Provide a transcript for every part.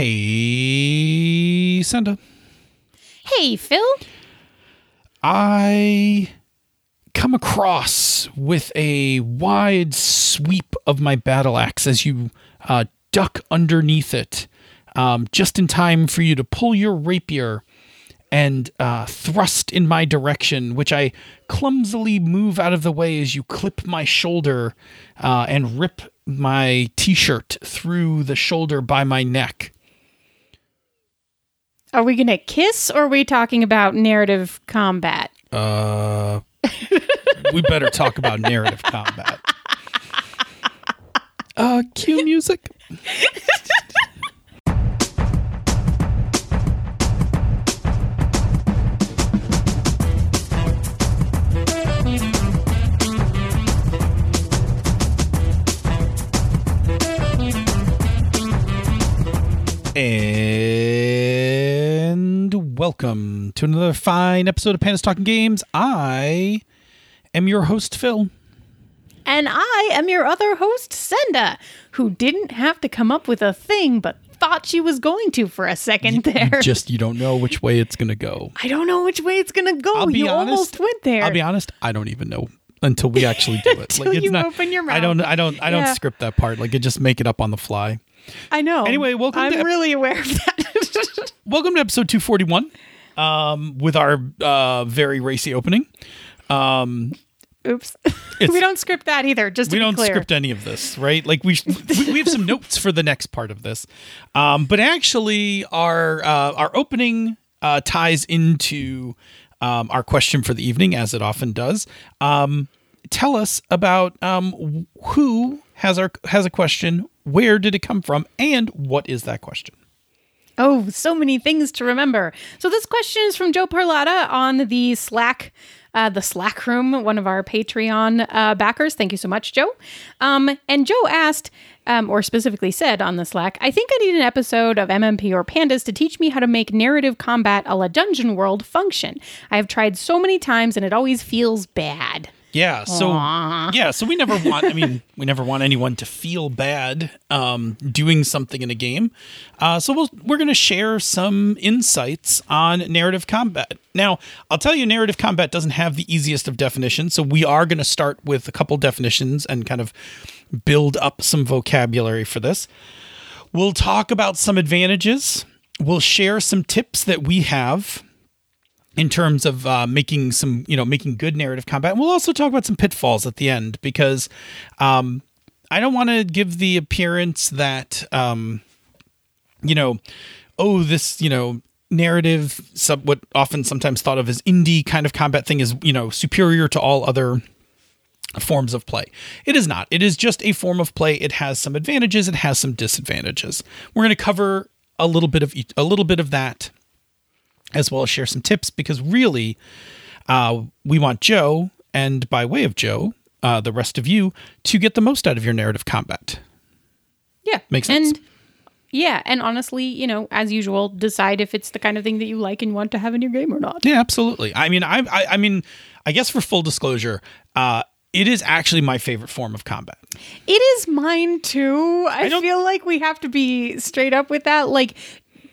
Hey, Senda. Hey, Phil. I come across with a wide sweep of my battle axe as you duck underneath it, just in time for you to pull your rapier and thrust in my direction, which I clumsily move out of the way as you clip my shoulder and rip my t-shirt through the shoulder by my neck. Are we gonna kiss, or are we talking about narrative combat? We better talk about narrative combat. Cue music. And welcome to another fine episode of Pandas Talking Games. I am your host, Phil. And I am your other host, Senda, who didn't have to come up with a thing, but thought she was going to for a second there. You don't know which way it's going to go. I don't know which way it's going to go. Almost went there. I'll be honest, I don't even know until we actually do it. Until you open your mouth. I don't script that part. Like, I just make it up on the fly. I know. Anyway, welcome. I'm really aware of that. Welcome to episode 241 with our very racy opening. Oops. We don't script that either, just to be clear. We don't script any of this, right? Like, we have some notes for the next part of this. But actually, our opening ties into our question for the evening, as it often does. Tell us about who has a question. Where did it come from? And what is that question? Oh, so many things to remember. So this question is from Joe Parlata on the Slack room, one of our Patreon backers. Thank you so much, Joe. And Joe asked, or specifically said on the Slack, I think I need an episode of MMP or Pandas to teach me how to make narrative combat a la Dungeon World function. I have tried so many times and it always feels bad. Yeah. So aww. Yeah. So we never want anyone to feel bad doing something in a game. So we're going to share some insights on narrative combat. Now, I'll tell you, narrative combat doesn't have the easiest of definitions. So we are going to start with a couple definitions and kind of build up some vocabulary for this. We'll talk about some advantages. We'll share some tips that we have in terms of making good narrative combat. And we'll also talk about some pitfalls at the end, because I don't want to give the appearance that, narrative, what often sometimes thought of as indie kind of combat thing is, superior to all other forms of play. It is not. It is just a form of play. It has some advantages. It has some disadvantages. We're going to cover a little bit of that, as well as share some tips, because really we want Joe, and by way of Joe, the rest of you, to get the most out of your narrative combat. Yeah. Makes sense. And honestly, as usual, decide if it's the kind of thing that you like and want to have in your game or not. Yeah, absolutely. I mean, I guess for full disclosure, it is actually my favorite form of combat. It is mine too. I feel like we have to be straight up with that. Like,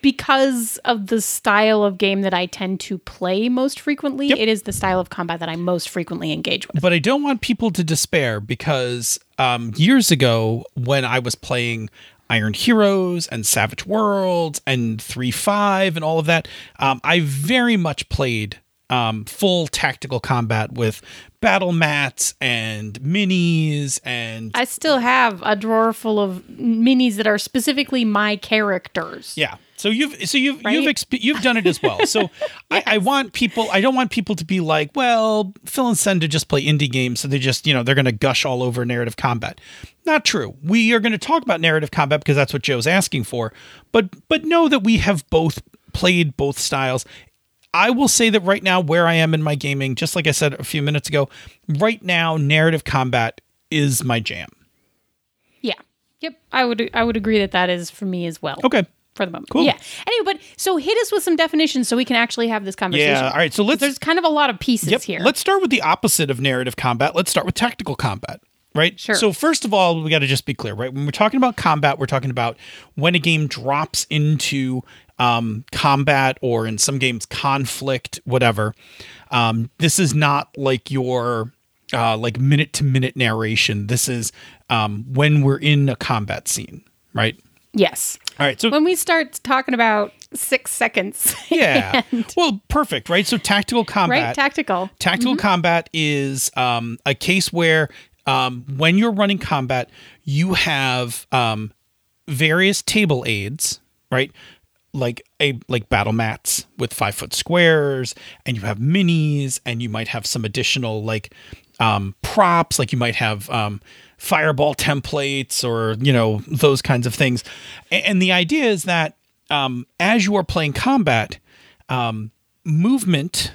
because of the style of game that I tend to play most frequently, It is the style of combat that I most frequently engage with. But I don't want people to despair, because years ago, when I was playing Iron Heroes and Savage Worlds and 3.5 and all of that, I very much played full tactical combat with battle mats and minis, and I still have a drawer full of minis that are specifically my characters. Yeah. So you've done it as well. So yes. I don't want people to be like, well, Phil and Senda just play indie games, so they just, they're going to gush all over narrative combat. Not true. We are going to talk about narrative combat because that's what Joe's asking for. But know that we have both played both styles. I will say that right now, where I am in my gaming, just like I said a few minutes ago, right now, narrative combat is my jam. Yeah. Yep. I would agree that is for me as well. Okay. For the moment. Cool. Yeah. Anyway, but so hit us with some definitions so we can actually have this conversation. Yeah. All right. So there's kind of a lot of pieces here. Let's start with the opposite of narrative combat. Let's start with tactical combat, right? Sure. So first of all, we got to just be clear, right? When we're talking about combat, we're talking about when a game drops into combat, or in some games, conflict, whatever. This is not like your like minute-to-minute narration. This is when we're in a combat scene, right? Yes. All right. So when we start talking about 6 seconds. Yeah. Well, perfect, right? So tactical combat. Right, tactical. Tactical combat is a case where when you're running combat, you have various table aids, right? Like battle mats with 5-foot squares, and you have minis, and you might have some additional like props, like you might have fireball templates, or you know, those kinds of things. And the idea is that as you are playing combat, movement,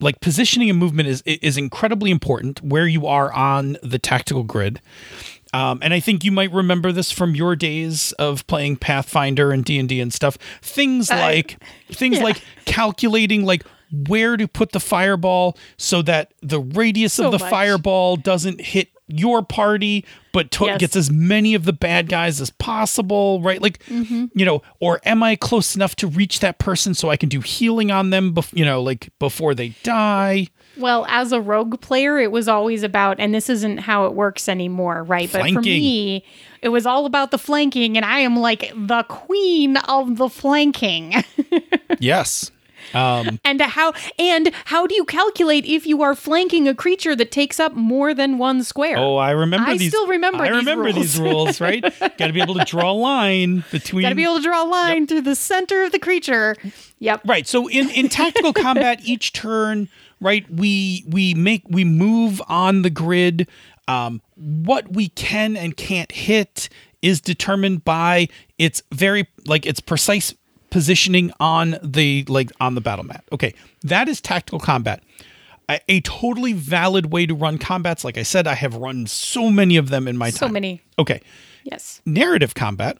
like positioning and movement, is incredibly important where you are on the tactical grid. And I think you might remember this from your days of playing Pathfinder and D&D and stuff. Things like calculating like where to put the fireball so that the radius of the fireball doesn't hit your party, but gets as many of the bad guys as possible, right? Like, you know, or am I close enough to reach that person so I can do healing on them, before they die? Well, as a rogue player, it was always about, and this isn't how it works anymore, right? Flanking. But for me, it was all about the flanking, and I am like the queen of the flanking. Yes. And how do you calculate if you are flanking a creature that takes up more than one square? Oh, I remember these rules, right? Got to be able to draw a line between. Got to be able to draw a line to the center of the creature. Yep. Right. So in tactical combat, each turn, right, we move on the grid. What we can and can't hit is determined by its precise positioning on the battle mat. Okay, that is tactical combat. A totally valid way to run combats. Like I said, I have run so many of them in my time. So many. Okay. Yes. Narrative combat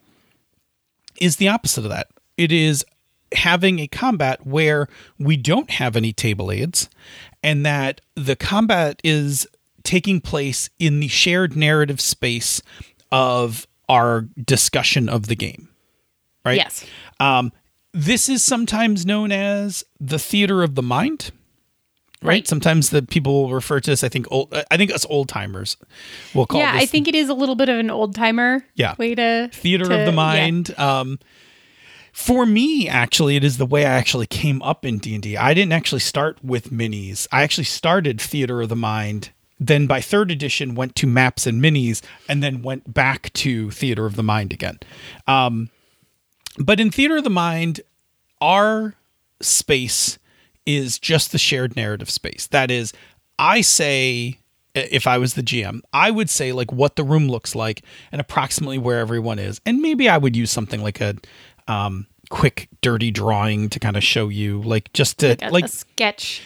is the opposite of that. It is having a combat where we don't have any table aids, and that the combat is taking place in the shared narrative space of our discussion of the game. Right? Yes. This is sometimes known as the theater of the mind, right? Sometimes the people will refer to this. I think us old timers will call. Yeah, this. I think it is a little bit of an old timer. Yeah. Way to theater of the mind. Yeah. For me, actually, it is the way I actually came up in D&D. I didn't actually start with minis. I actually started theater of the mind. Then by 3rd edition, went to maps and minis, and then went back to theater of the mind again. But in theater of the mind, our space is just the shared narrative space. That is, I say, if I was the GM, I would say like what the room looks like and approximately where everyone is. And maybe I would use something like a quick, dirty drawing to kind of show you, like just to like a sketch,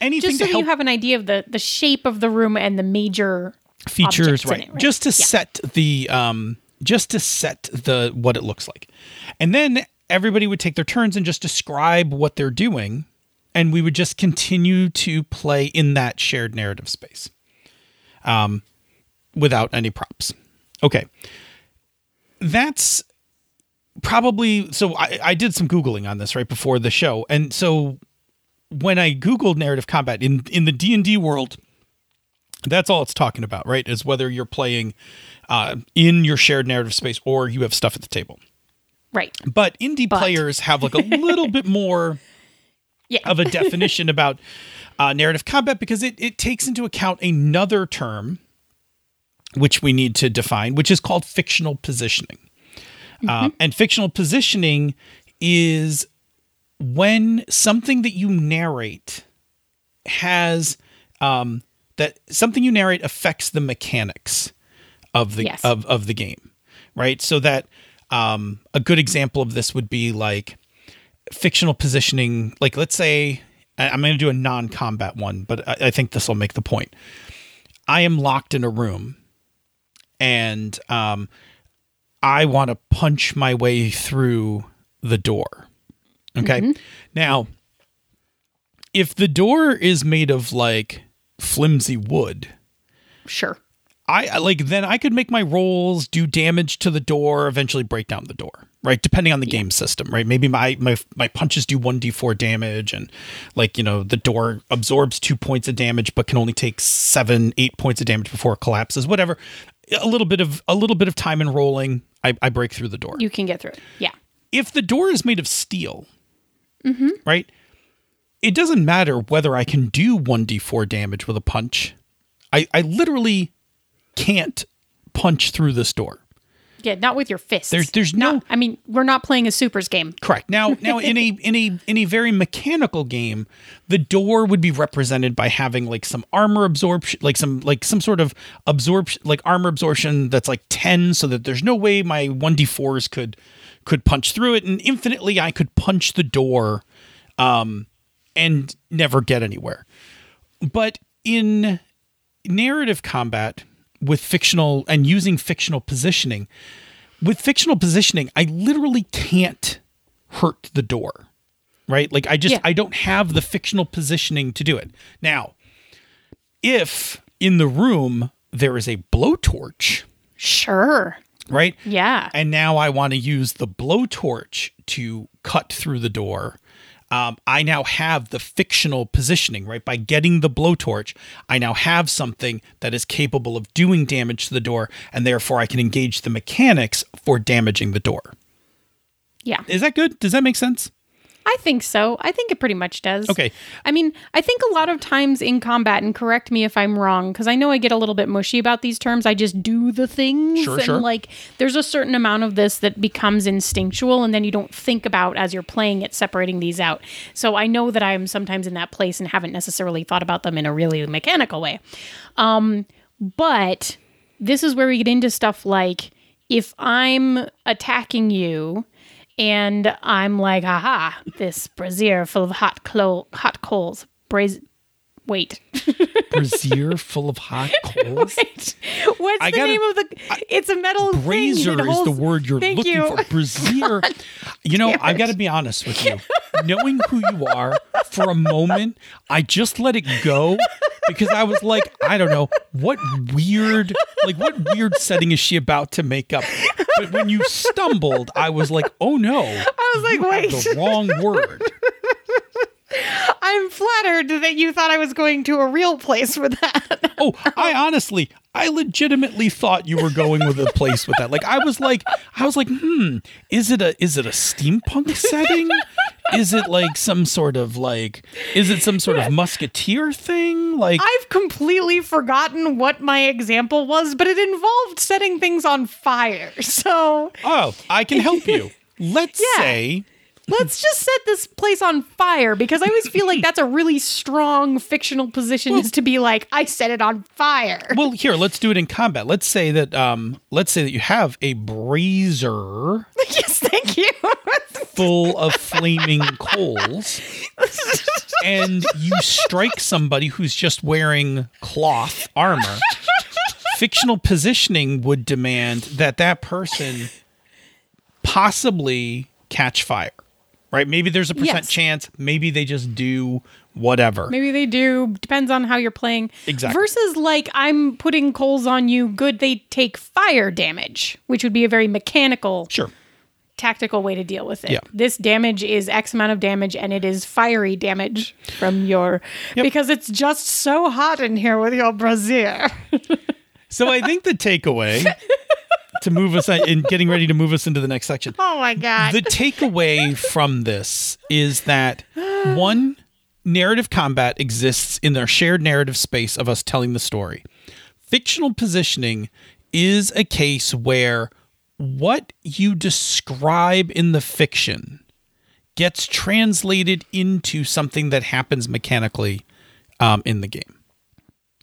anything just so to help you have an idea of the shape of the room and the major features, right? In it, right? Just to set the what it looks like. And then everybody would take their turns and just describe what they're doing. And we would just continue to play in that shared narrative space without any props. Okay. That's probably... So I did some Googling on this right before the show. And so when I Googled narrative combat in the D&D world, that's all it's talking about, right? Is whether you're playing in your shared narrative space or you have stuff at the table. Right. But indie players have like a little bit more of a definition about narrative combat, because it takes into account another term, which we need to define, which is called fictional positioning. And fictional positioning is when something that you narrate has... that something you narrate affects the mechanics of the of the game, right? So that a good example of this would be like fictional positioning. Like, let's say I'm going to do a non-combat one, but I think this will make the point. I am locked in a room, and I want to punch my way through the door. Okay, now if the door is made of like flimsy wood, sure, then I could make my rolls, do damage to the door, eventually break down the door, right? Depending on the game system, right? Maybe my punches do 1d4 damage, and the door absorbs 2 points of damage, but can only take 7-8 points of damage before it collapses, whatever. A little bit of time and rolling, I break through the door. You can get through it. Yeah. If the door is made of steel, mm-hmm. right? It doesn't matter whether I can do 1d4 damage with a punch. I literally can't punch through this door. Yeah, not with your fists. There's no. I mean, we're not playing a supers game. Correct. Now in a very mechanical game, the door would be represented by having some armor absorption, some sort of absorption, armor absorption that's 10, so that there's no way my 1d4s could punch through it, and infinitely I could punch the door, and never get anywhere. But in narrative combat with fictional and using fictional positioning, I literally can't hurt the door, right? I don't have the fictional positioning to do it. Now, if in the room there is a blowtorch, sure, right? Yeah. And now I want to use the blowtorch to cut through the door. I now have the fictional positioning, right? By getting the blowtorch, I now have something that is capable of doing damage to the door, and therefore I can engage the mechanics for damaging the door. Yeah. Is that good? Does that make sense? I think so. I think it pretty much does. Okay. I mean, I think a lot of times in combat, and correct me if I'm wrong, because I know I get a little bit mushy about these terms. I just do the things. Sure. There's a certain amount of this that becomes instinctual, and then you don't think about, as you're playing it, separating these out. So I know that I'm sometimes in that place and haven't necessarily thought about them in a really mechanical way. But this is where we get into stuff like, if I'm attacking you, and I'm like, aha, this brazier full of hot coals. Brazier full of hot coals? Wait, what's name of the... it's a metal brazier thing. Brazier is the word you're looking for. Brazier. I've got to be honest with you. Knowing who you are, for a moment, I just let it go because I was like, I don't know, what weird setting is she about to make up? But when you stumbled, I was like, oh no. I was like, wait. The wrong word. I'm flattered that you thought I was going to a real place with that. Oh, I legitimately thought you were going with a place with that. I was like, is it a steampunk setting? Is it some sort of musketeer thing? I've completely forgotten what my example was, but it involved setting things on fire. So, oh, I can help you. Let's say let's just set this place on fire, because I always feel like that's a really strong fictional position, is to be like, I set it on fire. Well, here, let's do it in combat. Let's say that you have a brazier. Yes, thank you. Full of flaming coals. And you strike somebody who's just wearing cloth armor. Fictional positioning would demand that person possibly catch fire. Right? Maybe there's a percent chance. Maybe they just do whatever. Maybe they do. Depends on how you're playing. Exactly. Versus I'm putting coals on you. Good. They take fire damage, which would be a very mechanical, tactical way to deal with it. Yeah. This damage is X amount of damage, and it is fiery damage from your... Yep. Because it's just so hot in here with your brazier. So I think the takeaway... to move us in, getting ready to move us into the next section. Oh my God. The takeaway from this is that one, narrative combat exists in their shared narrative space of us telling the story. Fictional positioning is a case where what you describe in the fiction gets translated into something that happens mechanically in the game.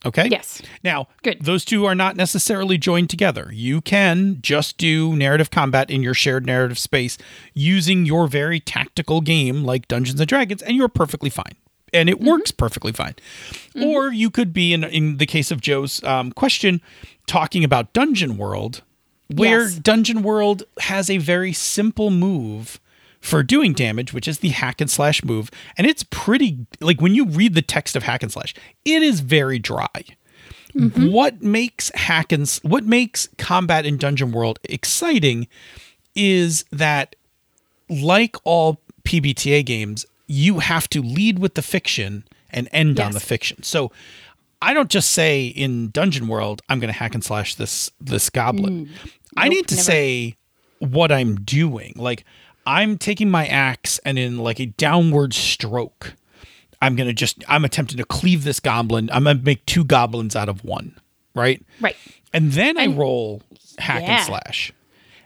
Okay? Yes. Now, Those two are not necessarily joined together. You can just do narrative combat in your shared narrative space using your very tactical game like Dungeons & Dragons, and you're perfectly fine. And it works perfectly fine. Mm-hmm. Or you could be, in the case of Joe's question, talking about Dungeon World, where Dungeon World has a very simple move for doing damage, which is the hack and slash move. And it's pretty, when you read the text of hack and slash, it is very dry. Mm-hmm. What makes combat in Dungeon World exciting is that, like all PBTA games, you have to lead with the fiction and end on the fiction. So I don't just say in Dungeon World, I'm going to hack and slash this goblin. I need to say what I'm doing. Like, I'm taking my axe and in like a downward stroke, I'm attempting to cleave this goblin. I'm going to make two goblins out of one. Right. Right. And then I roll hack and slash.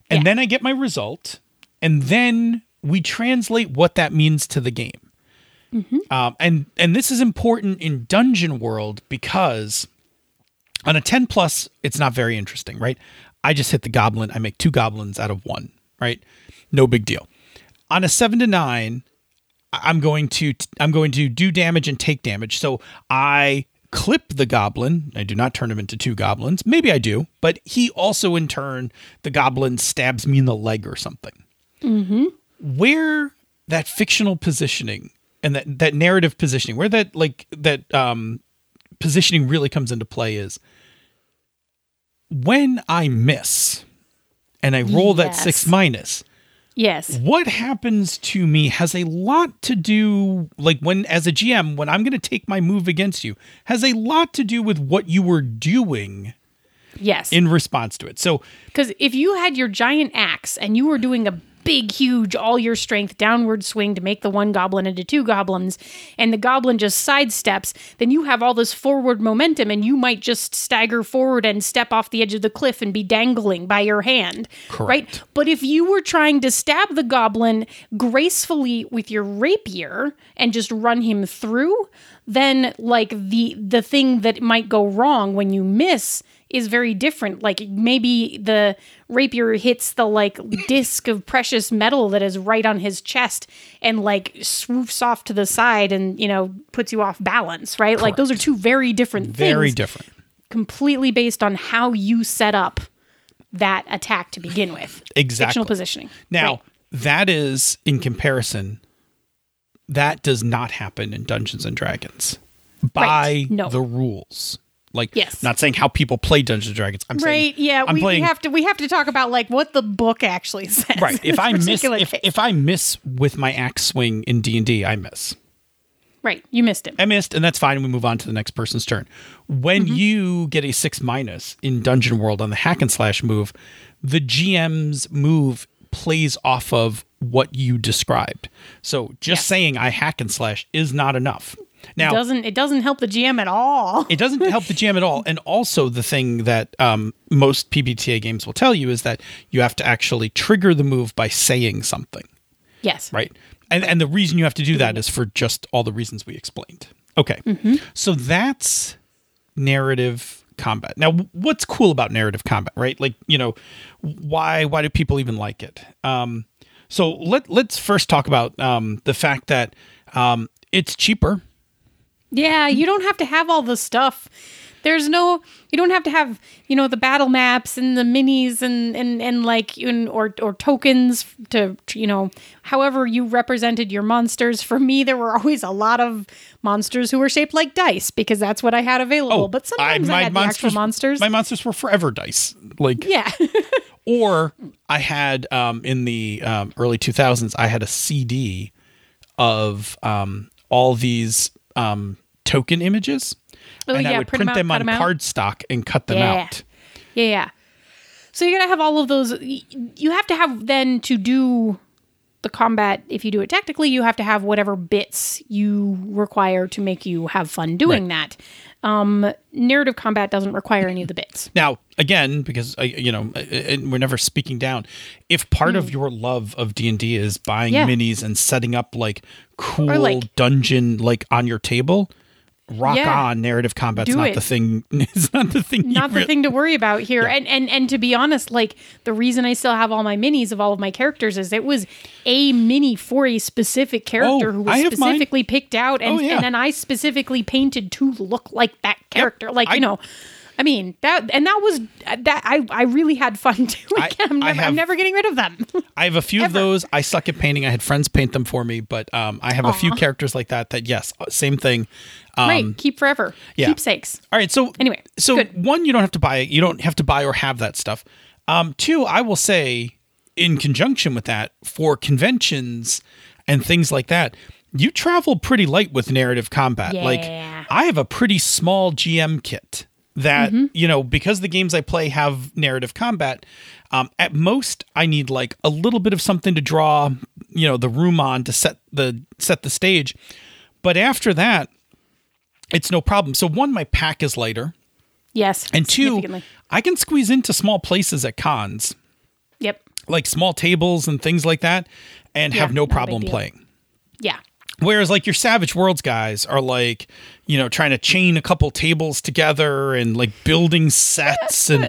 And then I get my result. And then we translate what that means to the game. Mm-hmm. And this is important in Dungeon World because on a 10+, it's not very interesting, right? I just hit the goblin. I make two goblins out of one, right? No big deal. On a 7 to 9, I'm going to do damage and take damage. So I clip the goblin. I do not turn him into two goblins. Maybe I do, but he also in turn, the goblin stabs me in the leg or something. Mm-hmm. Where that fictional positioning and that narrative positioning, where that positioning really comes into play is when I miss and I roll that 6-. Yes. What happens to me has a lot to do, like when, as a GM, when I'm going to take my move against you, has a lot to do with what you were doing. Yes. In response to it. So, because if you had your giant axe and you were doing a big, huge, all your strength downward swing to make the one goblin into two goblins, and the goblin just sidesteps, then you have all this forward momentum and you might just stagger forward and step off the edge of the cliff and be dangling by your hand. Correct. Right? But if you were trying to stab the goblin gracefully with your rapier and just run him through, then like the thing that might go wrong when you miss is very different. Like maybe the rapier hits the like disc of precious metal that is right on his chest and like swoops off to the side and, you know, puts you off balance, right? Correct. Like those are two very different things. Very different. Completely based on how you set up that attack to begin with. Exactly. Fictional positioning. Now, that is in comparison, that does not happen in Dungeons and Dragons the rules. Like, not saying how people play Dungeons and Dragons. I'm saying, we have to talk about like what the book actually says. Right. If I miss with my axe swing in D&D, I miss. Right. You missed it. I missed, and that's fine. We move on to the next person's turn. When you get a 6- in Dungeon World on the hack and slash move, the GM's move plays off of what you described. So just saying I hack and slash is not enough. Now, it doesn't help the GM at all. It doesn't help the GM at all. And also the thing that most PBTA games will tell you is that you have to actually trigger the move by saying something. Yes. Right. And the reason you have to do that is for just all the reasons we explained. Okay. Mm-hmm. So that's narrative combat. Now, what's cool about narrative combat, right? Like, you know, why do people even like it? So let's first talk about the fact that it's cheaper. Yeah, you don't have to have all the stuff. You don't have to have, you know, the battle maps and the minis and like, or tokens to, you know, however you represented your monsters. For me, there were always a lot of monsters who were shaped like dice because that's what I had available. Oh, but sometimes I had the actual monsters. My monsters were forever dice. Like, yeah. Or I had, in the early 2000s, I had a CD of all these token images, and I would print them on cardstock and cut them out. Yeah. So you gotta have all of those. You have to have then to do the combat. If you do it tactically, you have to have whatever bits you require to make you have fun doing that. Narrative combat doesn't require any of the bits. Now, again, because we're never speaking down. If part of your love of D&D is buying minis and setting up like cool dungeon like on your table, on narrative combat's the thing. It's not the thing. Not the thing to worry about here. Yeah. And to be honest, like the reason I still have all my minis of all of my characters is it was a mini for a specific character who was specifically picked out, and then I specifically painted to look like that character. Like, you know, I mean, I really had fun doing it. I'm never getting rid of them. I have a few of those. I suck at painting. I had friends paint them for me, but I have a few characters like that, yes, same thing. Right. Keep forever. Yeah. Keepsakes. All right. So anyway, good. One, you don't have to buy it. You don't have to buy or have that stuff. Two, I will say in conjunction with that, for conventions and things like that, you travel pretty light with narrative combat. Yeah. Like I have a pretty small GM kit that, because the games I play have narrative combat, at most I need like a little bit of something to draw, the room on to set the stage. But after that, it's no problem. So one, my pack is lighter. Yes. And two, I can squeeze into small places at cons. Yep. Like small tables and things like that and have no problem playing. Yeah. Whereas like your Savage Worlds guys are like, trying to chain a couple tables together and like building sets and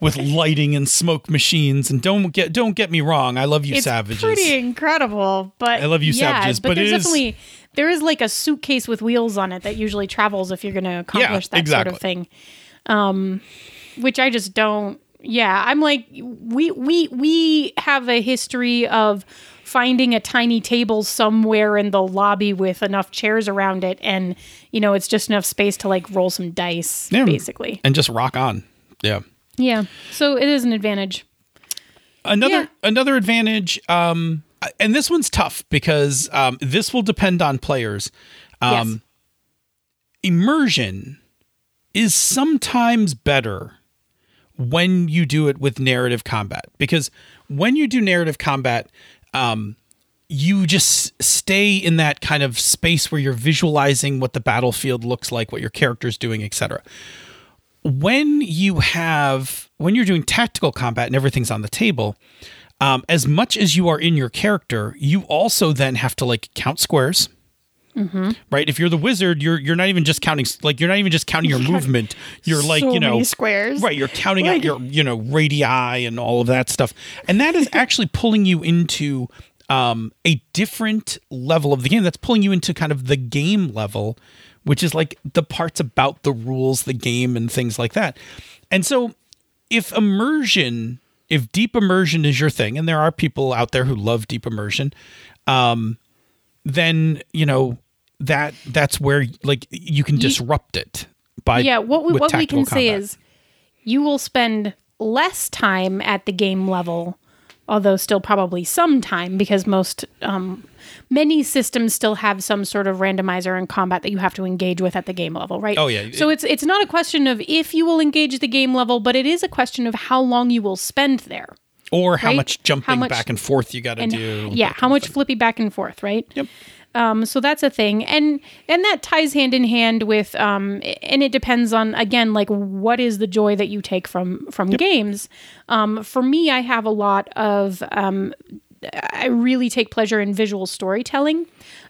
with lighting and smoke machines. And don't get me wrong. I love you, Savages. It's pretty incredible, but I love you, Savages. But there's there is like a suitcase with wheels on it that usually travels if you're going to accomplish that sort of thing. Which I just don't. Yeah, I'm like, we have a history of finding a tiny table somewhere in the lobby with enough chairs around it, and it's just enough space to like roll some dice, basically, and just rock on. Yeah. So it is an advantage. Another advantage, and this one's tough because this will depend on players. Yes. Immersion is sometimes better when you do it with narrative combat, because when you do narrative combat, you just stay in that kind of space where you're visualizing what the battlefield looks like, what your character's doing, etc. When you're doing tactical combat and everything's on the table, as much as you are in your character, you also then have to like count squares. Mm-hmm. Right. If you're the wizard, you're not even just counting, your movement. You're like, many squares. Right. You're counting out your, radii and all of that stuff. And that is actually pulling you into a different level of the game. That's pulling you into kind of the game level, which is like the parts about the rules, the game and things like that. And so if deep immersion is your thing, and there are people out there who love deep immersion, then, that's where like you can disrupt it by what we can say is you will spend less time at the game level, although still probably some time, because most many systems still have some sort of randomizer and combat that you have to engage with at the game level, right? Oh yeah. So it's not a question of if you will engage the game level, but it is a question of how long you will spend there. Or how much jumping back and forth you got to do. Yeah, how much flippy back and forth, right? Yep. So that's a thing. And that ties hand in hand with, and it depends on, again, like what is the joy that you take from games. For me, I have a lot of, I really take pleasure in visual storytelling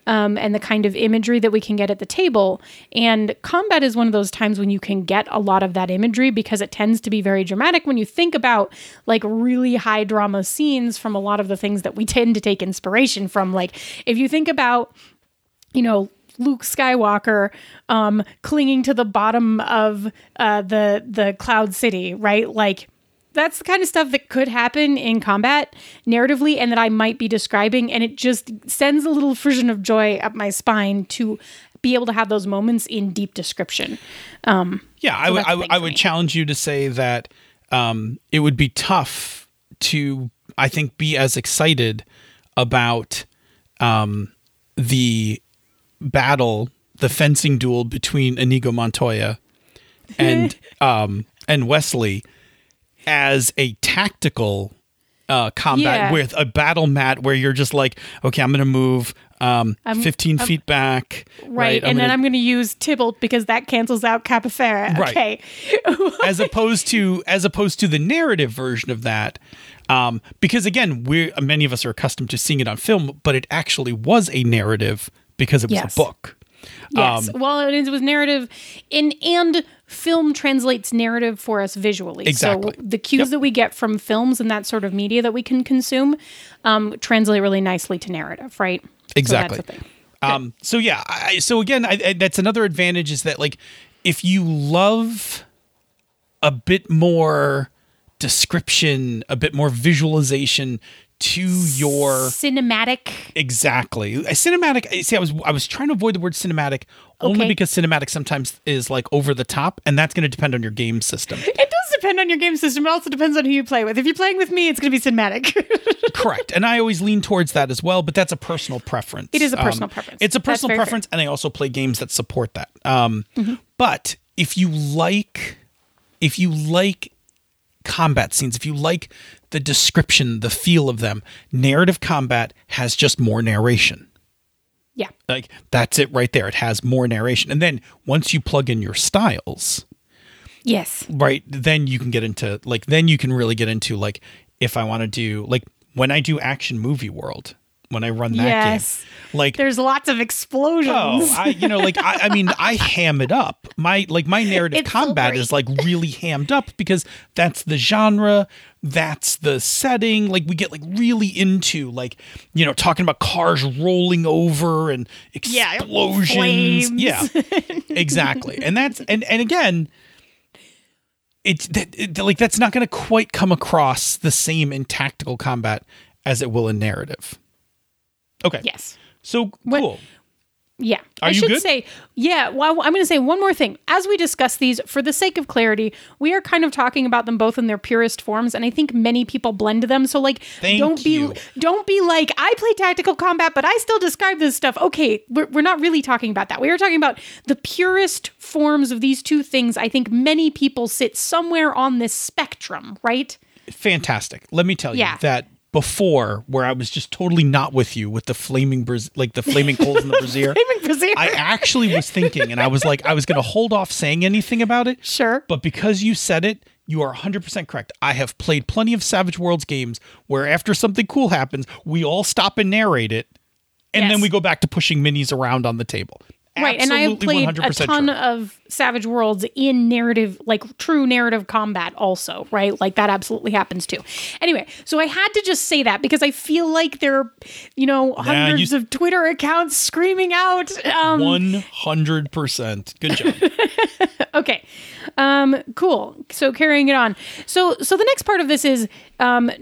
and the kind of imagery that we can get at the table. And combat is one of those times when you can get a lot of that imagery, because it tends to be very dramatic when you think about like really high drama scenes from a lot of the things that we tend to take inspiration from. Like if you think about, Luke Skywalker clinging to the bottom of the Cloud City, right? Like, that's the kind of stuff that could happen in combat narratively and that I might be describing. And it just sends a little frisson of joy up my spine to be able to have those moments in deep description. I would challenge you to say that it would be tough to, I think, be as excited about the battle, the fencing duel between Inigo Montoya and Wesley, as a tactical combat with a battle mat where you're just like, okay, I'm going to move 15 feet back. Right. And then I'm going to use Tybalt because that cancels out Capifera. Okay. Right. as opposed to the narrative version of that. Because again, many of us are accustomed to seeing it on film, but it actually was a narrative because it was a book. Yes. It was narrative, and film translates narrative for us visually. Exactly. So the cues that we get from films and that sort of media that we can consume translate really nicely to narrative, right? Exactly. So that's a thing. So again, that's another advantage, is that like if you love a bit more description, a bit more visualization to your cinematic. Exactly. A cinematic. See, I was trying to avoid the word cinematic only because cinematic sometimes is like over the top, and that's going to depend on your game system. It does depend on your game system. It also depends on who you play with. If you're playing with me, it's going to be cinematic. Correct. And I always lean towards that as well, but that's a personal preference. It is a personal preference. It's a personal preference, fair. And I also play games that support that. But if you like combat scenes, if you like the description, the feel of them, narrative combat has just more narration. Yeah. Like, that's it right there. It has more narration. And then once you plug in your styles. Yes. Right. Then you can get into, like, if I want to do, like, when I do Action Movie World, when I run that game, like, there's lots of explosions. Oh, I ham it up. My narrative combat is like really hammed up because that's the genre, that's the setting. Like, we get like really into talking about cars rolling over and explosions. Yeah, exactly. And that's and again, that's not going to quite come across the same in tactical combat as it will in narrative. Okay. Yes. So cool. Yeah. Are you good? I should say, yeah. Well, I'm going to say one more thing. As we discuss these, for the sake of clarity, we are kind of talking about them both in their purest forms, and I think many people blend them. So, like, don't be like, I play tactical combat, but I still describe this stuff. Okay, we're not really talking about that. We are talking about the purest forms of these two things. I think many people sit somewhere on this spectrum, right? Fantastic. Let me tell you that. Before, where I was just totally not with you with the flaming coals in the brazier. I actually was thinking, and I was like, I was going to hold off saying anything about it. Sure. But because you said it, you are 100% correct. I have played plenty of Savage Worlds games where after something cool happens, we all stop and narrate it, and then we go back to pushing minis around on the table. Right, absolutely, and I have played a ton of Savage Worlds in narrative, like true narrative combat also, right? Like, that absolutely happens too. Anyway, so I had to just say that because I feel like there are, hundreds of Twitter accounts screaming out. 100%. Good job. Okay. Cool. So carrying it on. So the next part of this is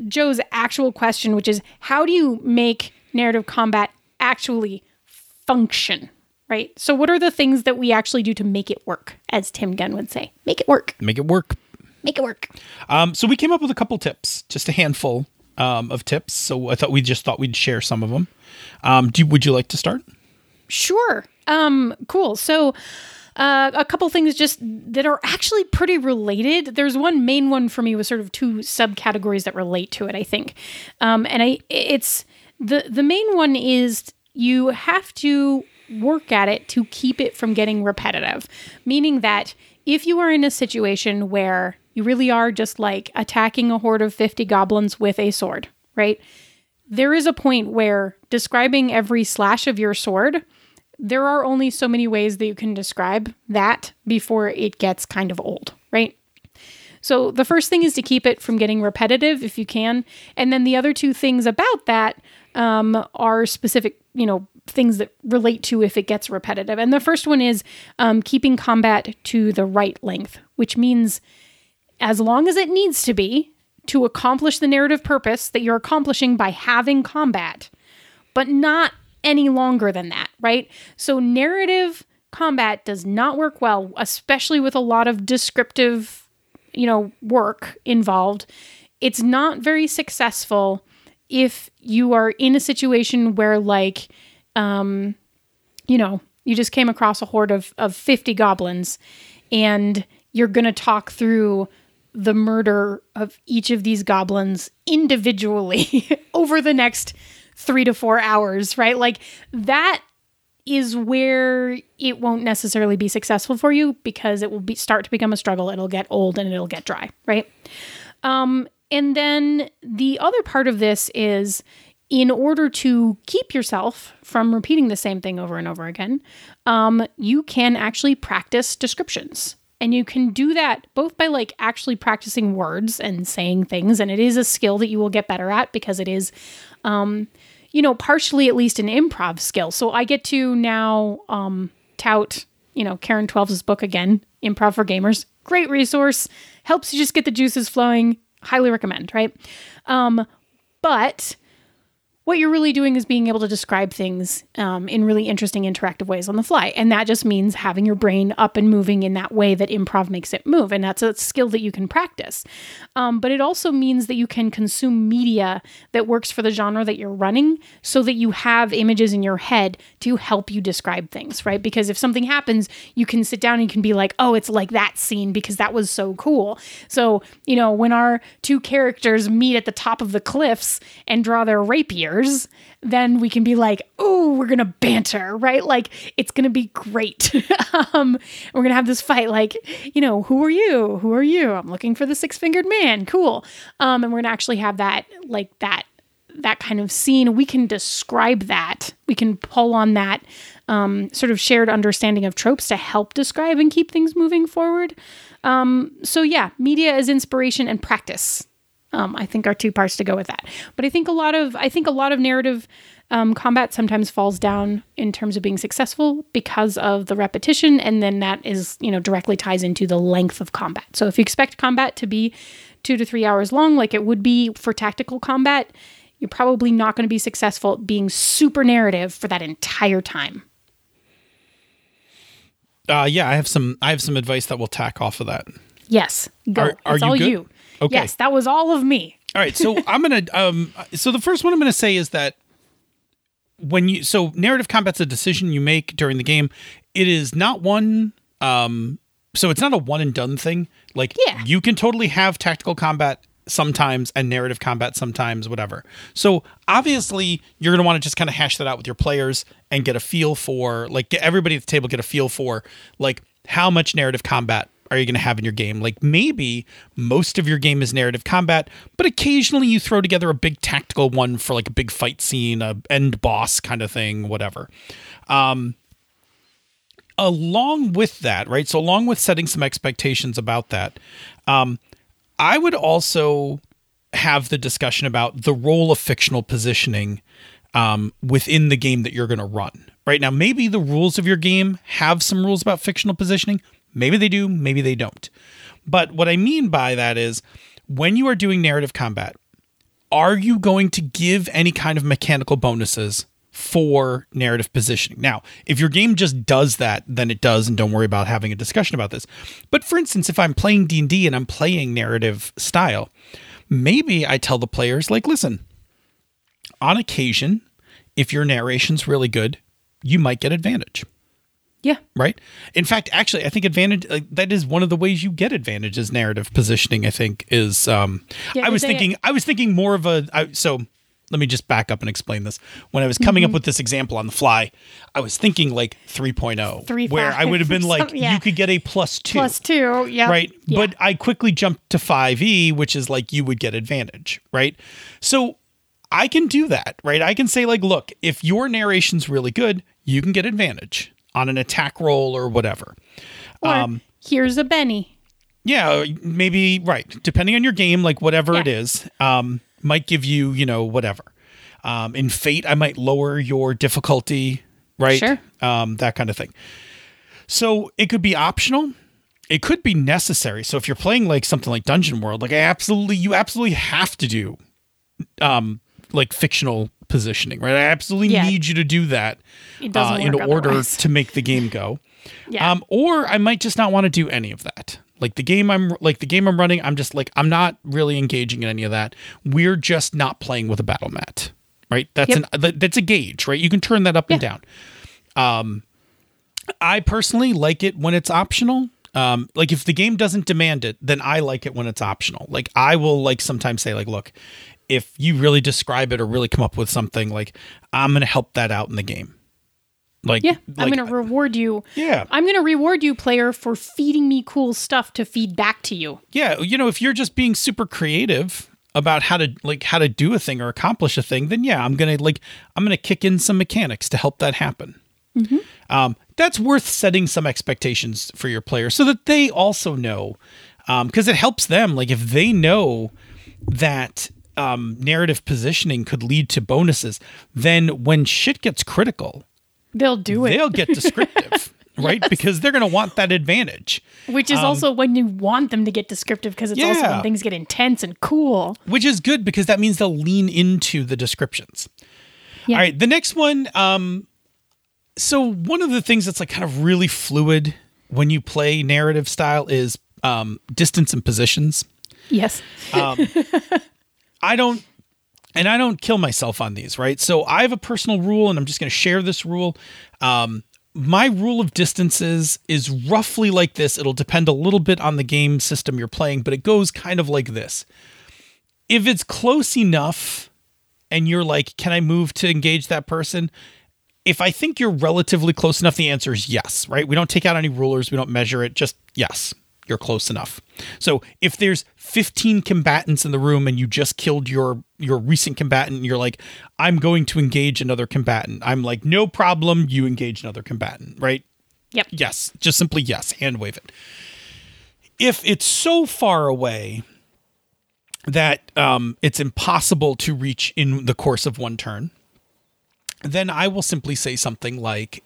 Joe's actual question, which is, how do you make narrative combat actually function? Right. So what are the things that we actually do to make it work? As Tim Gunn would say, make it work. Make it work. Make it work. So we came up with a couple tips, just a handful of tips. So I thought we'd share some of them. Would you like to start? Sure. Cool. So a couple things just that are actually pretty related. There's one main one for me with sort of two subcategories that relate to it, I think. The main one is you have to work at it to keep it from getting repetitive, meaning that if you are in a situation where you really are just like attacking a horde of 50 goblins with a sword, right? There is a point where describing every slash of your sword, there are only so many ways that you can describe that before it gets kind of old, right? So the first thing is to keep it from getting repetitive if you can. And then the other two things about that are specific, things that relate to if it gets repetitive. And the first one is keeping combat to the right length, which means as long as it needs to be to accomplish the narrative purpose that you're accomplishing by having combat, but not any longer than that, right? So narrative combat does not work well, especially with a lot of descriptive, work involved. It's not very successful if you are in a situation where you just came across a horde of 50 goblins and you're going to talk through the murder of each of these goblins individually over the next 3 to 4 hours, right? Like, that is where it won't necessarily be successful for you because it will start to become a struggle. It'll get old and it'll get dry, right? And then the other part of this is, in order to keep yourself from repeating the same thing over and over again, you can actually practice descriptions. And you can do that both by actually practicing words and saying things. And it is a skill that you will get better at because it is, partially at least an improv skill. So I get to now tout, Karen Twelves' book again, Improv for Gamers. Great resource. Helps you just get the juices flowing. Highly recommend, right? But what you're really doing is being able to describe things in really interesting, interactive ways on the fly. And that just means having your brain up and moving in that way that improv makes it move. And that's a skill that you can practice. But it also means that you can consume media that works for the genre that you're running so that you have images in your head to help you describe things, right? Because if something happens, you can sit down and you can be like, oh, it's like that scene because that was so cool. So, you know, when our two characters meet at the top of the cliffs and draw their rapier, then we can be like, oh, we're going to banter, right? Like, it's going to be great. We're going to have this fight, like, you know, who are you? Who are you? I'm looking for the six-fingered man. Cool. And we're going to actually have that, like, that kind of scene. We can describe that. We can pull on that sort of shared understanding of tropes to help describe and keep things moving forward. So, yeah, media is inspiration and practice. I think are two parts to go with that, but I think a lot of narrative combat sometimes falls down in terms of being successful because of the repetition, and then that is, you know, directly ties into the length of combat. So if you expect combat to be 2 to 3 hours long, like it would be for tactical combat, you're probably not going to be successful at being super narrative for that entire time. Yeah, I have some advice that will tack off of that. Yes, go. Are you all good? You. Okay. Yes, that was all of me. All right, so I'm gonna. So the first one I'm gonna say is that so narrative combat's a decision you make during the game. It is not one. So it's not a one and done thing. Like, yeah, you can totally have tactical combat sometimes and narrative combat sometimes, whatever. So obviously you're gonna want to just kind of hash that out with your players and get a feel for, like, everybody at the table get a feel for, like, how much narrative combat are you going to have in your game? Like, maybe most of your game is narrative combat, but occasionally you throw together a big tactical one for, like, a big fight scene, a end boss kind of thing, whatever. Along with that, right? So along with setting some expectations about that, I would also have the discussion about the role of fictional positioning within the game that you're going to run. Right now, maybe the rules of your game have some rules about fictional positioning. Maybe they do, maybe they don't. But what I mean by that is, when you are doing narrative combat, are you going to give any kind of mechanical bonuses for narrative positioning? Now, if your game just does that, then it does, and don't worry about having a discussion about this. But for instance, if I'm playing D&D and I'm playing narrative style, maybe I tell the players, like, listen, on occasion, if your narration's really good, you might get advantage. Yeah. Right. In fact, actually, I think advantage, that is one of the ways you get advantage is narrative positioning, I think, is, yeah, I was thinking more of a, so let me just back up and explain this. When I was coming up with this example on the fly, I was thinking like 3.0, where I would have been like, yeah, you could get a +2. +2. Yeah. Right. Yeah. But I quickly jumped to 5e, which is like, you would get advantage. Right. So I can do that. Right. I can say, like, look, if your narration's really good, you can get advantage on an attack roll or whatever. Or here's a Benny. Yeah, maybe, right. Depending on your game, like, whatever it is, might give you, you know, whatever. In Fate, I might lower your difficulty, right? Sure. That kind of thing. So it could be optional. It could be necessary. So if you're playing, like, something like Dungeon World, like, you absolutely have to do, like, fictional positioning, right? I absolutely need you to do that in order to make the game go. Yeah. Or I might just not want to do any of that. Like, the game I'm running, I'm just like, I'm not really engaging in any of that. We're just not playing with a battle mat, right? That's that's a gauge, right? You can turn that up and down. I personally like it when it's optional. Like, if the game doesn't demand it, then I like it when it's optional. Like, I will, like, sometimes say, like, look, if you really describe it or really come up with something, like, I'm going to help that out in the game. Like, yeah, I'm going to reward you. Yeah. I'm going to reward you, player, for feeding me cool stuff to feed back to you. Yeah. You know, if you're just being super creative about how to do a thing or accomplish a thing, then yeah, I'm going to kick in some mechanics to help that happen. Mm-hmm. That's worth setting some expectations for your player so that they also know, because it helps them. Like, if they know that, narrative positioning could lead to bonuses, then when shit gets critical, they'll get descriptive. right? Yes. Because they're going to want that advantage. Which is also when you want them to get descriptive, because it's also when things get intense and cool. Which is good, because that means they'll lean into the descriptions. Yeah. All right, the next one. So one of the things that's like kind of really fluid when you play narrative style is distance and positions. Yes. I don't kill myself on these, right? So I have a personal rule, and I'm just going to share this rule. My rule of distances is roughly like this. It'll depend a little bit on the game system you're playing, but it goes kind of like this. If it's close enough and you're like, can I move to engage that person? If I think you're relatively close enough, the answer is yes, right? We don't take out any rulers. We don't measure it. Just yes, you're close enough. So if there's 15 combatants in the room and you just killed your recent combatant, and you're like, I'm going to engage another combatant. I'm like, no problem. You engage another combatant, right? Yep. Yes. Just simply yes. Hand wave it. If it's so far away that it's impossible to reach in the course of one turn, then I will simply say something like,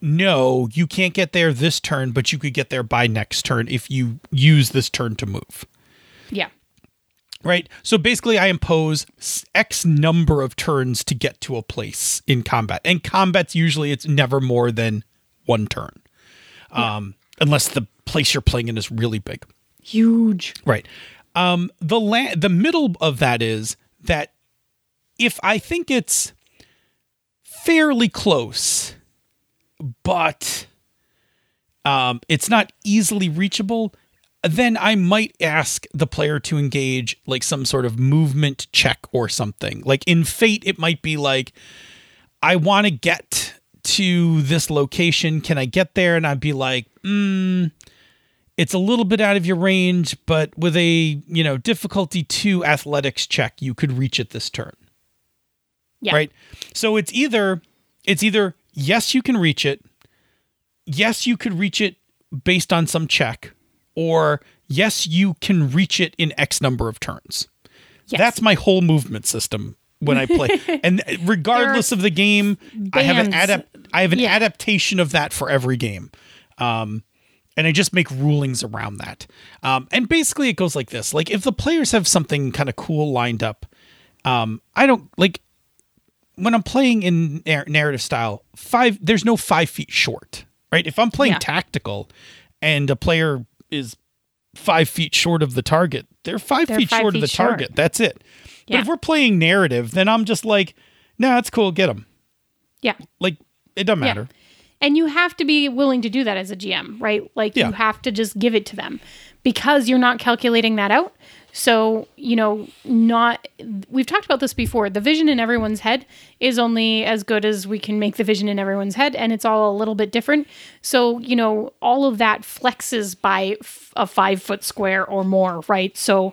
no, you can't get there this turn, but you could get there by next turn if you use this turn to move. Yeah. Right. So basically I impose X number of turns to get to a place in combat, and combat's usually, it's never more than one turn. Unless the place you're playing in is really big. Huge. Right. The middle of that is that if I think it's fairly close, but it's not easily reachable, then I might ask the player to engage like some sort of movement check or something. Like in Fate, it might be like, I want to get to this location. Can I get there? And I'd be like, it's a little bit out of your range, but with a, difficulty 2 athletics check, you could reach it this turn. Yeah. Right. So it's either yes, you can reach it. Yes, you could reach it based on some check, or yes, you can reach it in X number of turns. Yes. That's my whole movement system when I play. And regardless of the game, bands. I have an adaptation of that for every game. And I just make rulings around that. And basically it goes like this. Like if the players have something kind of cool lined up, I don't like, when I'm playing in narrative style, there's no 5 feet short, right? If I'm playing tactical and a player is 5 feet short of the target, they're five feet short of the target. That's it. Yeah. But if we're playing narrative, then I'm just like, no, it's cool. Get them. Yeah. Like it doesn't matter. And you have to be willing to do that as a GM, right? Like you have to just give it to them because you're not calculating that out. So, we've talked about this before. The vision in everyone's head is only as good as we can make the vision in everyone's head, and it's all a little bit different. So, all of that flexes by a 5 foot square or more, right? So,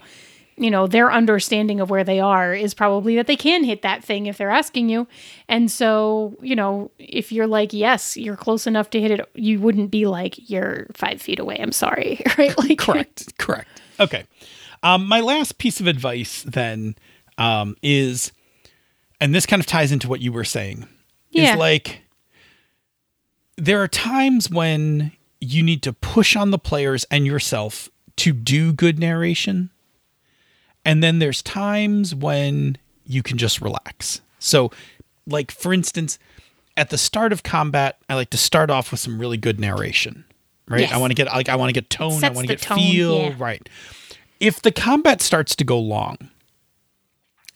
their understanding of where they are is probably that they can hit that thing if they're asking you. And so, if you're like, yes, you're close enough to hit it, you wouldn't be like, you're 5 feet away. I'm sorry, right? Like, Correct. Okay. My last piece of advice then is, and this kind of ties into what you were saying, is like there are times when you need to push on the players and yourself to do good narration. And then there's times when you can just relax. So like, for instance, at the start of combat, I like to start off with some really good narration, right? Yes. I want to get tone. I want to get tone, feel, right? If the combat starts to go long,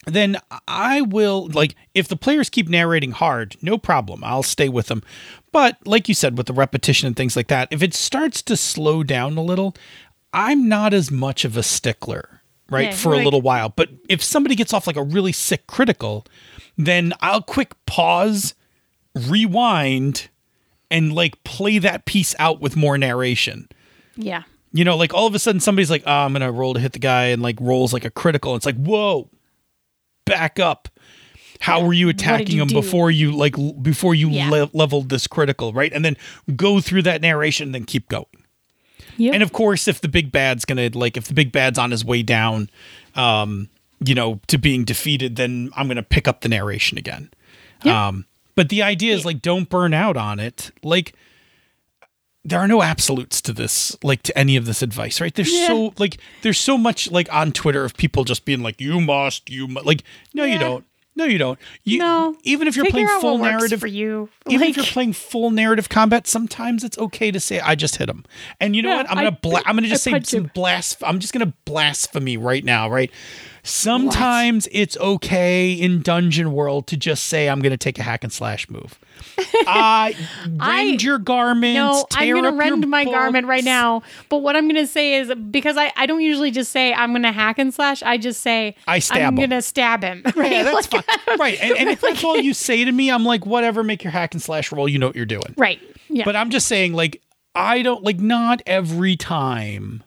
then I will, like, if the players keep narrating hard, no problem. I'll stay with them. But like you said, with the repetition and things like that, if it starts to slow down a little, I'm not as much of a stickler, right, for a little while. But if somebody gets off like a really sick critical, then I'll quick pause, rewind, and like play that piece out with more narration. Yeah. Like all of a sudden somebody's like, oh, I'm going to roll to hit the guy, and like rolls like a critical. It's like, whoa, back up. How were you attacking him before you leveled this critical, right? And then go through that narration and then keep going. Yep. And of course, if the big bad's on his way down, to being defeated, then I'm going to pick up the narration again. Yep. But the idea is like, don't burn out on it. Like, there are no absolutes to this, like to any of this advice, right? There's so like, there's so much like on Twitter of people just being like, you must, like, no, you don't. No, you don't. Even if you're playing full narrative for you, like, even if you're playing full narrative combat, sometimes it's okay to say, "I just hit him." And you know what? I'm just gonna blasphemy right now, right? Sometimes it's okay in Dungeon World to just say, "I'm gonna take a hack and slash move." Rend your garments. No, I'm gonna rend my garment right now. But what I'm gonna say is, because I don't usually just say I'm gonna hack and slash. I just say I'm gonna stab him. Right? Yeah, that's like, fine. Right. And if that's all you say to me, I'm like, whatever. Make your hack and slash roll. You know what you're doing. Right. Yeah. But I'm just saying, like, I don't like. Not every time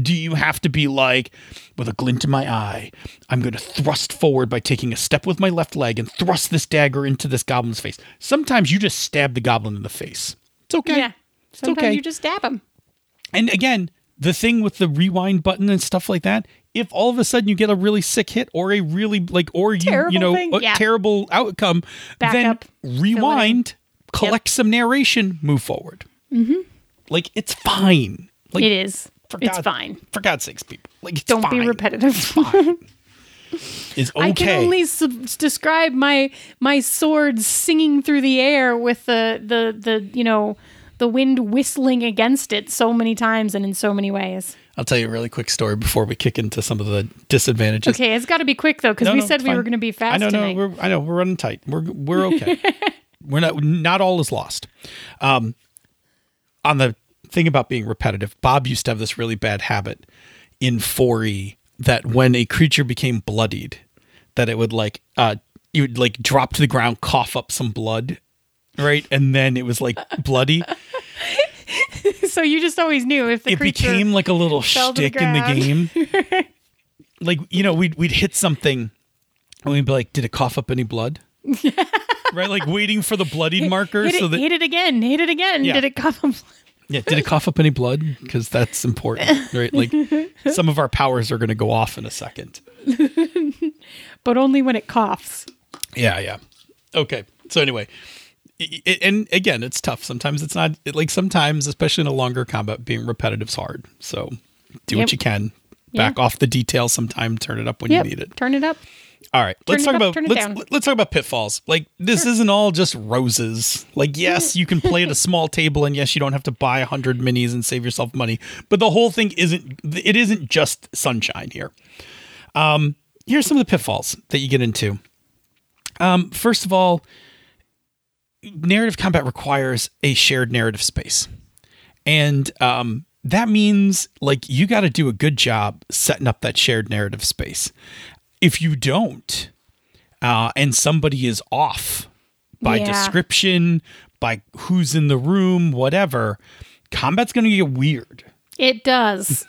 do you have to be like, with a glint in my eye, I'm going to thrust forward by taking a step with my left leg and thrust this dagger into this goblin's face. Sometimes you just stab the goblin in the face. It's okay. Yeah. Sometimes you just stab him. And again, the thing with the rewind button and stuff like that, if all of a sudden you get a really sick hit or a really like, or terrible outcome, then rewind, collect some narration, move forward. Mm-hmm. Like, it's fine. Like, it is. It's fine. For God's sakes, people. Like, don't be repetitive. It's fine. It's okay. I can only describe my sword singing through the air with the wind whistling against it so many times and in so many ways. I'll tell you a really quick story before we kick into some of the disadvantages. Okay, it's got to be quick though, because we were going to be fast. I know. We're running tight. We're okay. We're not all is lost. On the thing about being repetitive, Bob used to have this really bad habit in 4E that when a creature became bloodied, that it would like you would like drop to the ground, cough up some blood, right, and then it was like bloody. So you just always knew if the creature became like a little shtick in the game. Like, you know, we'd hit something and we'd be like, "Did it cough up any blood?" Right, like waiting for the bloodied marker. Hit it again. Yeah. Did it cough up blood? Yeah, did it cough up any blood? Because that's important, right? Like, some of our powers are going to go off in a second. But only when it coughs. Yeah. Okay, so anyway. And again, it's tough. Sometimes it's not... Like, sometimes, especially in a longer combat, being repetitive is hard. So, do what you can. Back off the details sometime. Turn it up when you need it. Turn it up. All right, let's talk about pitfalls. Like, this isn't all just roses. Like, yes, you can play at a small table, and yes, you don't have to buy 100 minis and save yourself money. But the whole thing isn't just sunshine here. Here's some of the pitfalls that you get into. First of all, narrative combat requires a shared narrative space, and that means like you got to do a good job setting up that shared narrative space. If you don't, and somebody is off by description, by who's in the room, whatever, combat's going to get weird. It does.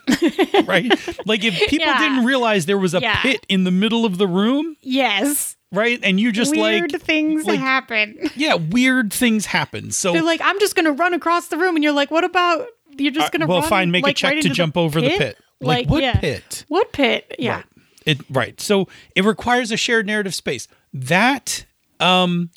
Right? Like, if people didn't realize there was a pit in the middle of the room. Yes. Right? And you just weird things happen. Yeah, weird things happen. So they're like, I'm just going to run across the room. And you're like, what about, you're just going to run? Well, fine, make a check right to jump over the pit. Like what pit? What pit? Yeah. Right. So it requires a shared narrative space. That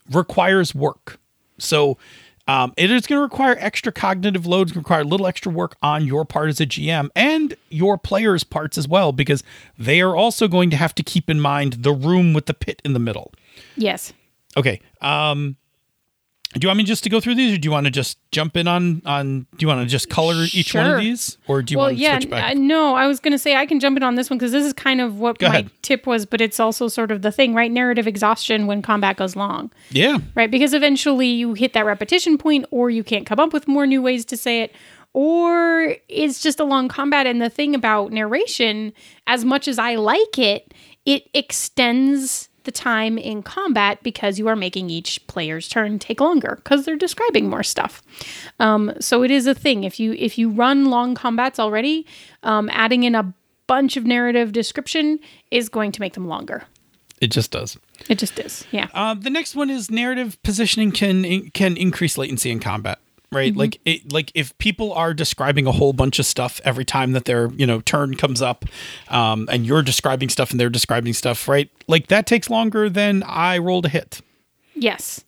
requires work. So it is going to require extra cognitive loads, require a little extra work on your part as a GM and your players' parts as well, because they are also going to have to keep in mind the room with the pit in the middle. Yes. Okay. Do you want me just to go through these, or do you want to just jump in on do you want to just color each one of these, or do you want to switch back? No, I was going to say I can jump in on this one because this is kind of what my tip was, but it's also sort of the thing, right? Narrative exhaustion when combat goes long. Yeah. Right, because eventually you hit that repetition point, or you can't come up with more new ways to say it, or it's just a long combat. And the thing about narration, as much as I like it, it extends the time in combat because you are making each player's turn take longer because they're describing more stuff. So it is a thing. If you run long combats already, adding in a bunch of narrative description is going to make them longer. It just does. It just is. Yeah. The next one is narrative positioning can increase latency in combat. Right? Mm-hmm. Like if people are describing a whole bunch of stuff every time that their, turn comes up, and you're describing stuff and they're describing stuff, right? Like, that takes longer than I rolled a hit. Yes.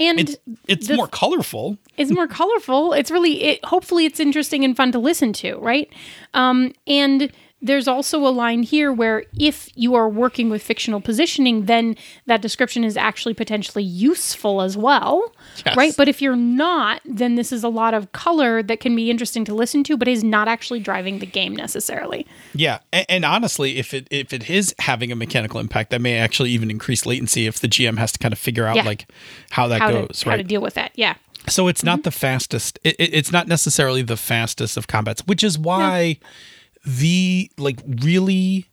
And it's more colorful. It's more colorful. It's really, hopefully it's interesting and fun to listen to, right? And there's also a line here where if you are working with fictional positioning, then that description is actually potentially useful as well, yes. right? But if you're not, then this is a lot of color that can be interesting to listen to, but is not actually driving the game necessarily. Yeah, and honestly, if it is having a mechanical impact, that may actually even increase latency if the GM has to kind of figure out like how that goes, right? How to deal with that, yeah. So it's not the fastest. It's not necessarily the fastest of combats, which is why... No. The like really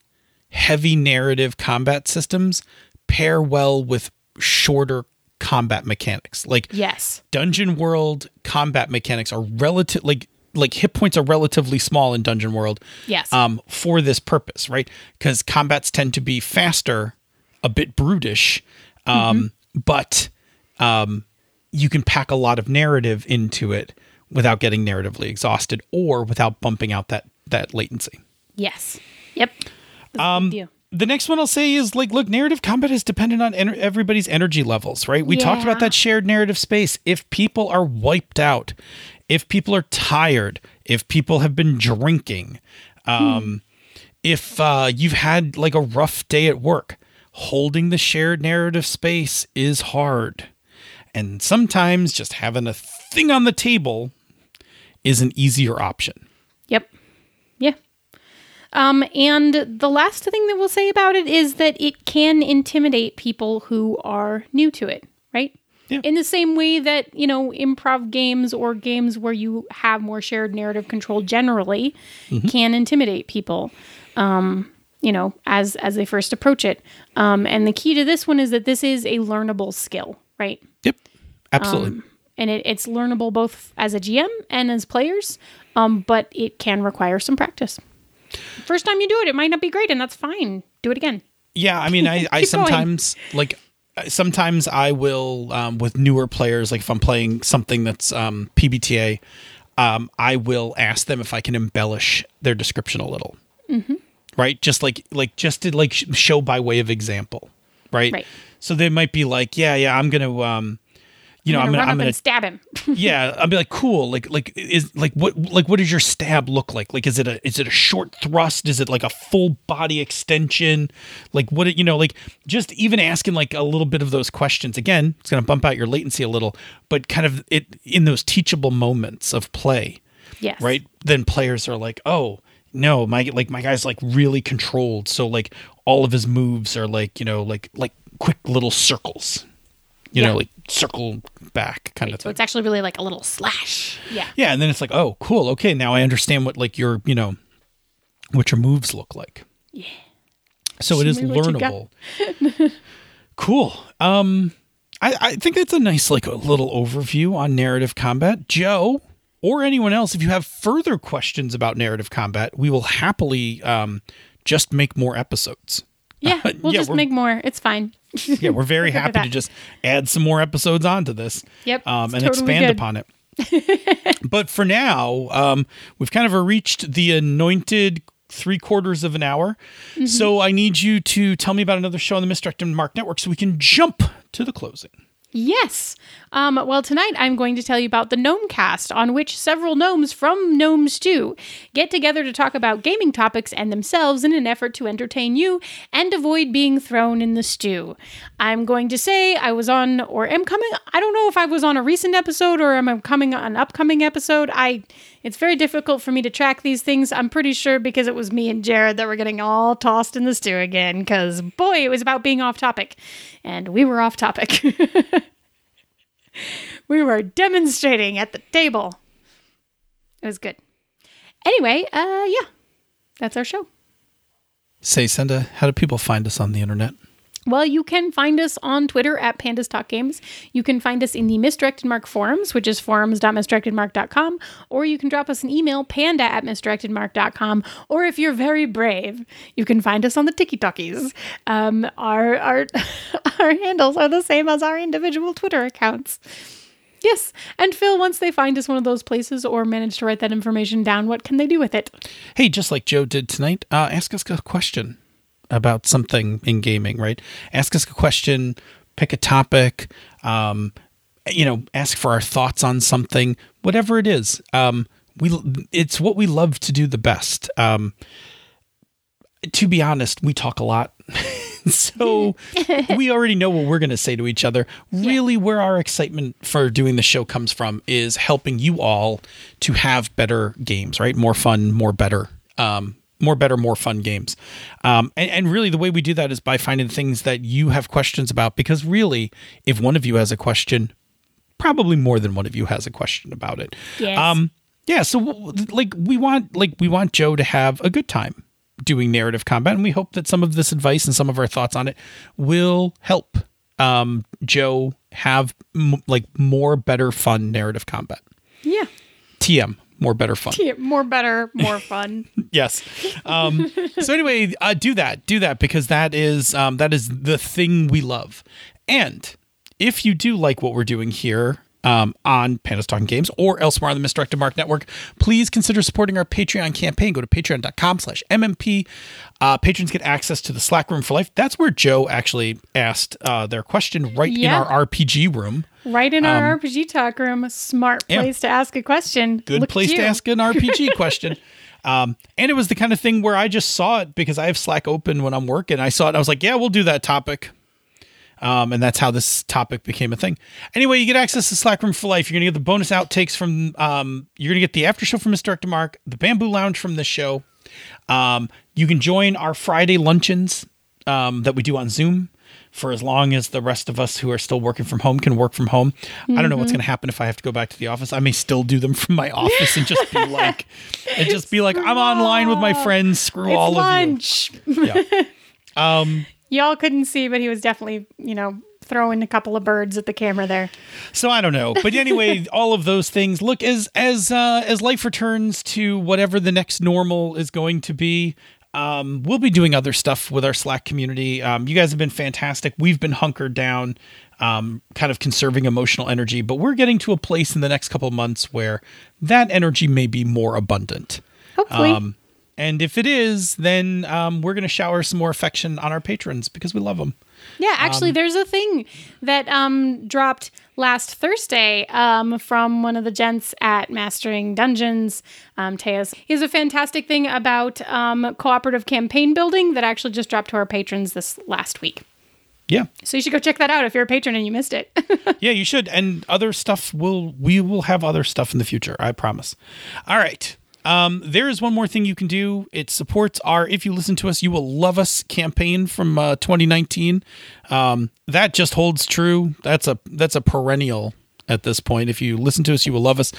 heavy narrative combat systems pair well with shorter combat mechanics. Like yes. Dungeon World combat mechanics are relative like hit points are relatively small in Dungeon World. Yes. For this purpose, right? Because combats tend to be faster, a bit brutish, but you can pack a lot of narrative into it without getting narratively exhausted or without bumping out that latency. Yes. Yep. The next one I'll say is like, look, narrative combat is dependent on everybody's energy levels, right? We talked about that shared narrative space. If people are wiped out, if people are tired, if people have been drinking, if you've had like a rough day at work, holding the shared narrative space is hard. And sometimes just having a thing on the table is an easier option. Yep. Yeah. And the last thing that we'll say about it is that it can intimidate people who are new to it, right? Yeah. In the same way that, you know, improv games or games where you have more shared narrative control generally can intimidate people, you know, as they first approach it. And the key to this one is that this is a learnable skill, right? Yep. Absolutely. And it's learnable both as a GM and as players, but it can require some practice. First time you do it, it might not be great, and that's fine. Do it again. Yeah, I mean, I sometimes, like, I will, with newer players, like if I'm playing something that's PBTA, I will ask them if I can embellish their description a little, right? Just like to show by way of example, right? So they might be like, yeah, I'm going to... I'm gonna stab him. Yeah, I'll be like, cool. What does your stab look like? Like, is it a short thrust? Is it like a full body extension? Like, just even asking like a little bit of those questions. Again, it's gonna bump out your latency a little, but kind of it in those teachable moments of play. Yes. Right. Then players are like, oh no, my guy's like really controlled. So like all of his moves are like like quick little circles. Like circle back kind of thing. So it's actually really like a little slash. Yeah. Yeah. And then it's like, oh, cool. Okay. Now I understand what like your, what your moves look like. Yeah. So it is learnable. Cool. I think that's a nice, like a little overview on narrative combat. Joe or anyone else, if you have further questions about narrative combat, we will happily, just make more episodes. Yeah, we'll just make more. It's fine. Yeah, we're very happy to just add some more episodes onto this. Yep, and totally expand upon it. But for now, we've kind of reached the anointed 3/4 of an hour. Mm-hmm. So I need you to tell me about another show on the Misdirected Mark Network so we can jump to the closing. Yes. Well, tonight I'm going to tell you about the Gnomecast, on which several gnomes from Gnome Stew get together to talk about gaming topics and themselves in an effort to entertain you and avoid being thrown in the stew. I'm going to say I was on, or am coming, I don't know if I was on a recent episode or am I coming on an upcoming episode. It's very difficult for me to track these things, I'm pretty sure, because it was me and Jared that were getting all tossed in the stew again, because boy, it was about being off topic. And we were off topic. We were demonstrating at the table. It was good. Anyway, yeah, that's our show. Say, Senda, how do people find us on the internet? Well, you can find us on Twitter at Pandas Talk Games. You can find us in the Misdirected Mark forums, which is forums.misdirectedmark.com, or you can drop us an email, panda@misdirectedmark.com, or if you're very brave, you can find us on the TikTokies. Our handles are the same as our individual Twitter accounts. Yes. And Phil, once they find us one of those places or manage to write that information down, what can they do with it? Hey, just like Joe did tonight, ask us a question about something in gaming, right? Ask us a question, pick a topic, you know, ask for our thoughts on something, whatever it is. It's what we love to do the best. To be honest, we talk a lot. So we already know what we're going to say to each other. Really, where our excitement for doing the show comes from is helping you all to have better games, right? More fun, more better, more fun games. And really the way we do that is by finding things that you have questions about, because really, if one of you has a question, probably more than one of you has a question about it. Yes. Yeah. So we want Joe to have a good time doing narrative combat. And we hope that some of this advice and some of our thoughts on it will help Joe have more, better, fun narrative combat. Yeah. TM. More, better, fun. More, better, more fun. Yes. So anyway, do that because that is the thing we love. And if you do like what we're doing here on Pandas Talking Games or elsewhere on the Misdirected Mark Network, please consider supporting our Patreon campaign. Go to patreon.com/MMP. Patrons get access to the Slack room for life. That's where Joe actually asked their question in our RPG room. Right in our RPG talk room. A smart place to ask a question. Good place to ask an RPG question. And it was the kind of thing where I just saw it because I have Slack open when I'm working. I saw it and I was like, yeah, we'll do that topic. And that's how this topic became a thing. Anyway, you get access to Slack room for life. You're going to get the bonus outtakes from, you're going to get the after show from Misdirected Mark, the Bamboo Lounge from this show. You can join our Friday luncheons that we do on Zoom for as long as the rest of us who are still working from home can work from home. Mm-hmm. I don't know what's going to happen if I have to go back to the office. I may still do them from my office and just be like, I'm online with my friends. Screw it's all lunch. Of you. Yeah. Y'all couldn't see, but he was definitely, throwing a couple of birds at the camera there. So I don't know. But anyway, all of those things. Look, as life returns to whatever the next normal is going to be, we'll be doing other stuff with our Slack community. You guys have been fantastic. We've been hunkered down, kind of conserving emotional energy. But we're getting to a place in the next couple of months where that energy may be more abundant. Hopefully. And if it is, then we're going to shower some more affection on our patrons because we love them. Yeah, actually, there's a thing that dropped last Thursday from one of the gents at Mastering Dungeons, Teas. He has a fantastic thing about cooperative campaign building that actually just dropped to our patrons this last week. Yeah. So you should go check that out if you're a patron and you missed it. Yeah, you should. And other stuff, we will have other stuff in the future, I promise. All right. There is one more thing you can do. It supports our If You Listen to Us, You Will Love Us campaign from 2019. That just holds true. That's a perennial at this point. If you listen to us, you will love us.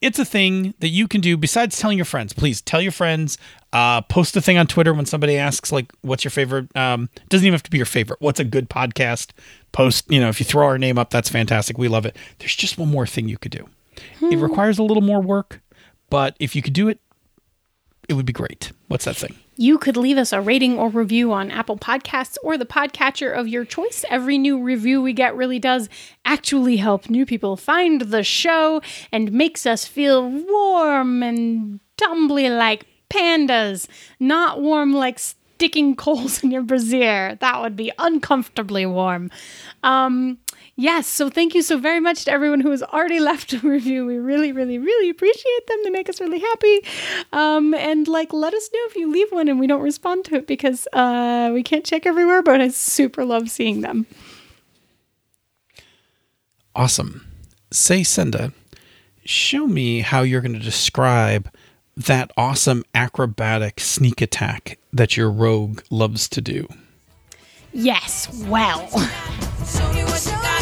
It's a thing that you can do besides telling your friends. Please tell your friends. Post a thing on Twitter when somebody asks, what's your favorite? It doesn't even have to be your favorite. What's a good podcast? Post, if you throw our name up, that's fantastic. We love it. There's just one more thing you could do. It requires a little more work. But if you could do it, it would be great. What's that thing? You could leave us a rating or review on Apple Podcasts or the podcatcher of your choice. Every new review we get really does actually help new people find the show and makes us feel warm and tumbly like pandas. Not warm like sticking coals in your brassiere. That would be uncomfortably warm. Yes, so thank you so very much to everyone who has already left a review. We really, really, really appreciate them. They make us really happy. And let us know if you leave one and we don't respond to it because we can't check everywhere, but I super love seeing them. Awesome. Say, Senda, show me how you're going to describe that awesome acrobatic sneak attack that your rogue loves to do. Yes, well. Show me what you got,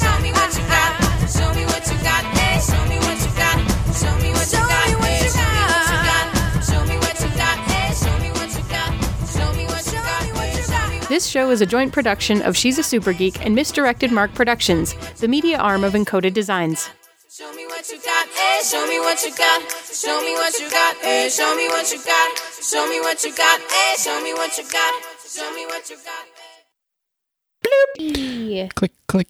show me what you got, show me what you got, show me what you got, show me what you got, show me what you got, show me what you got, show me what you got. This show is a joint production of She's a Super Geek and Misdirected Mark Productions, the media arm of Encoded Designs. Show me what you got, show me what you got, show me what you got, show me what you got, show me what you got, show me what you got, show me what you got. Bloop. Click, click.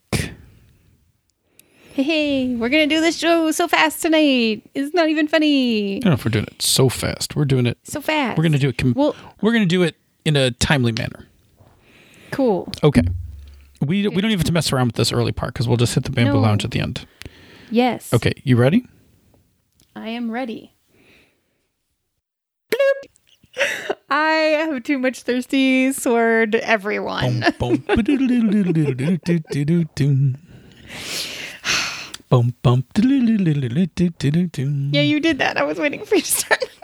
Hey, we're going to do this show so fast tonight. It's not even funny. I don't know if we're doing it so fast. We're doing it so fast. We're going to do it. We're going to do it in a timely manner. Cool. Okay. We don't even have to mess around with this early part because we'll just hit the bamboo lounge at the end. Yes. Okay, you ready? I am ready. Bloop. I have too much thirsty sword, everyone. Boom, boom. Yeah, you did that. I was waiting for you to start.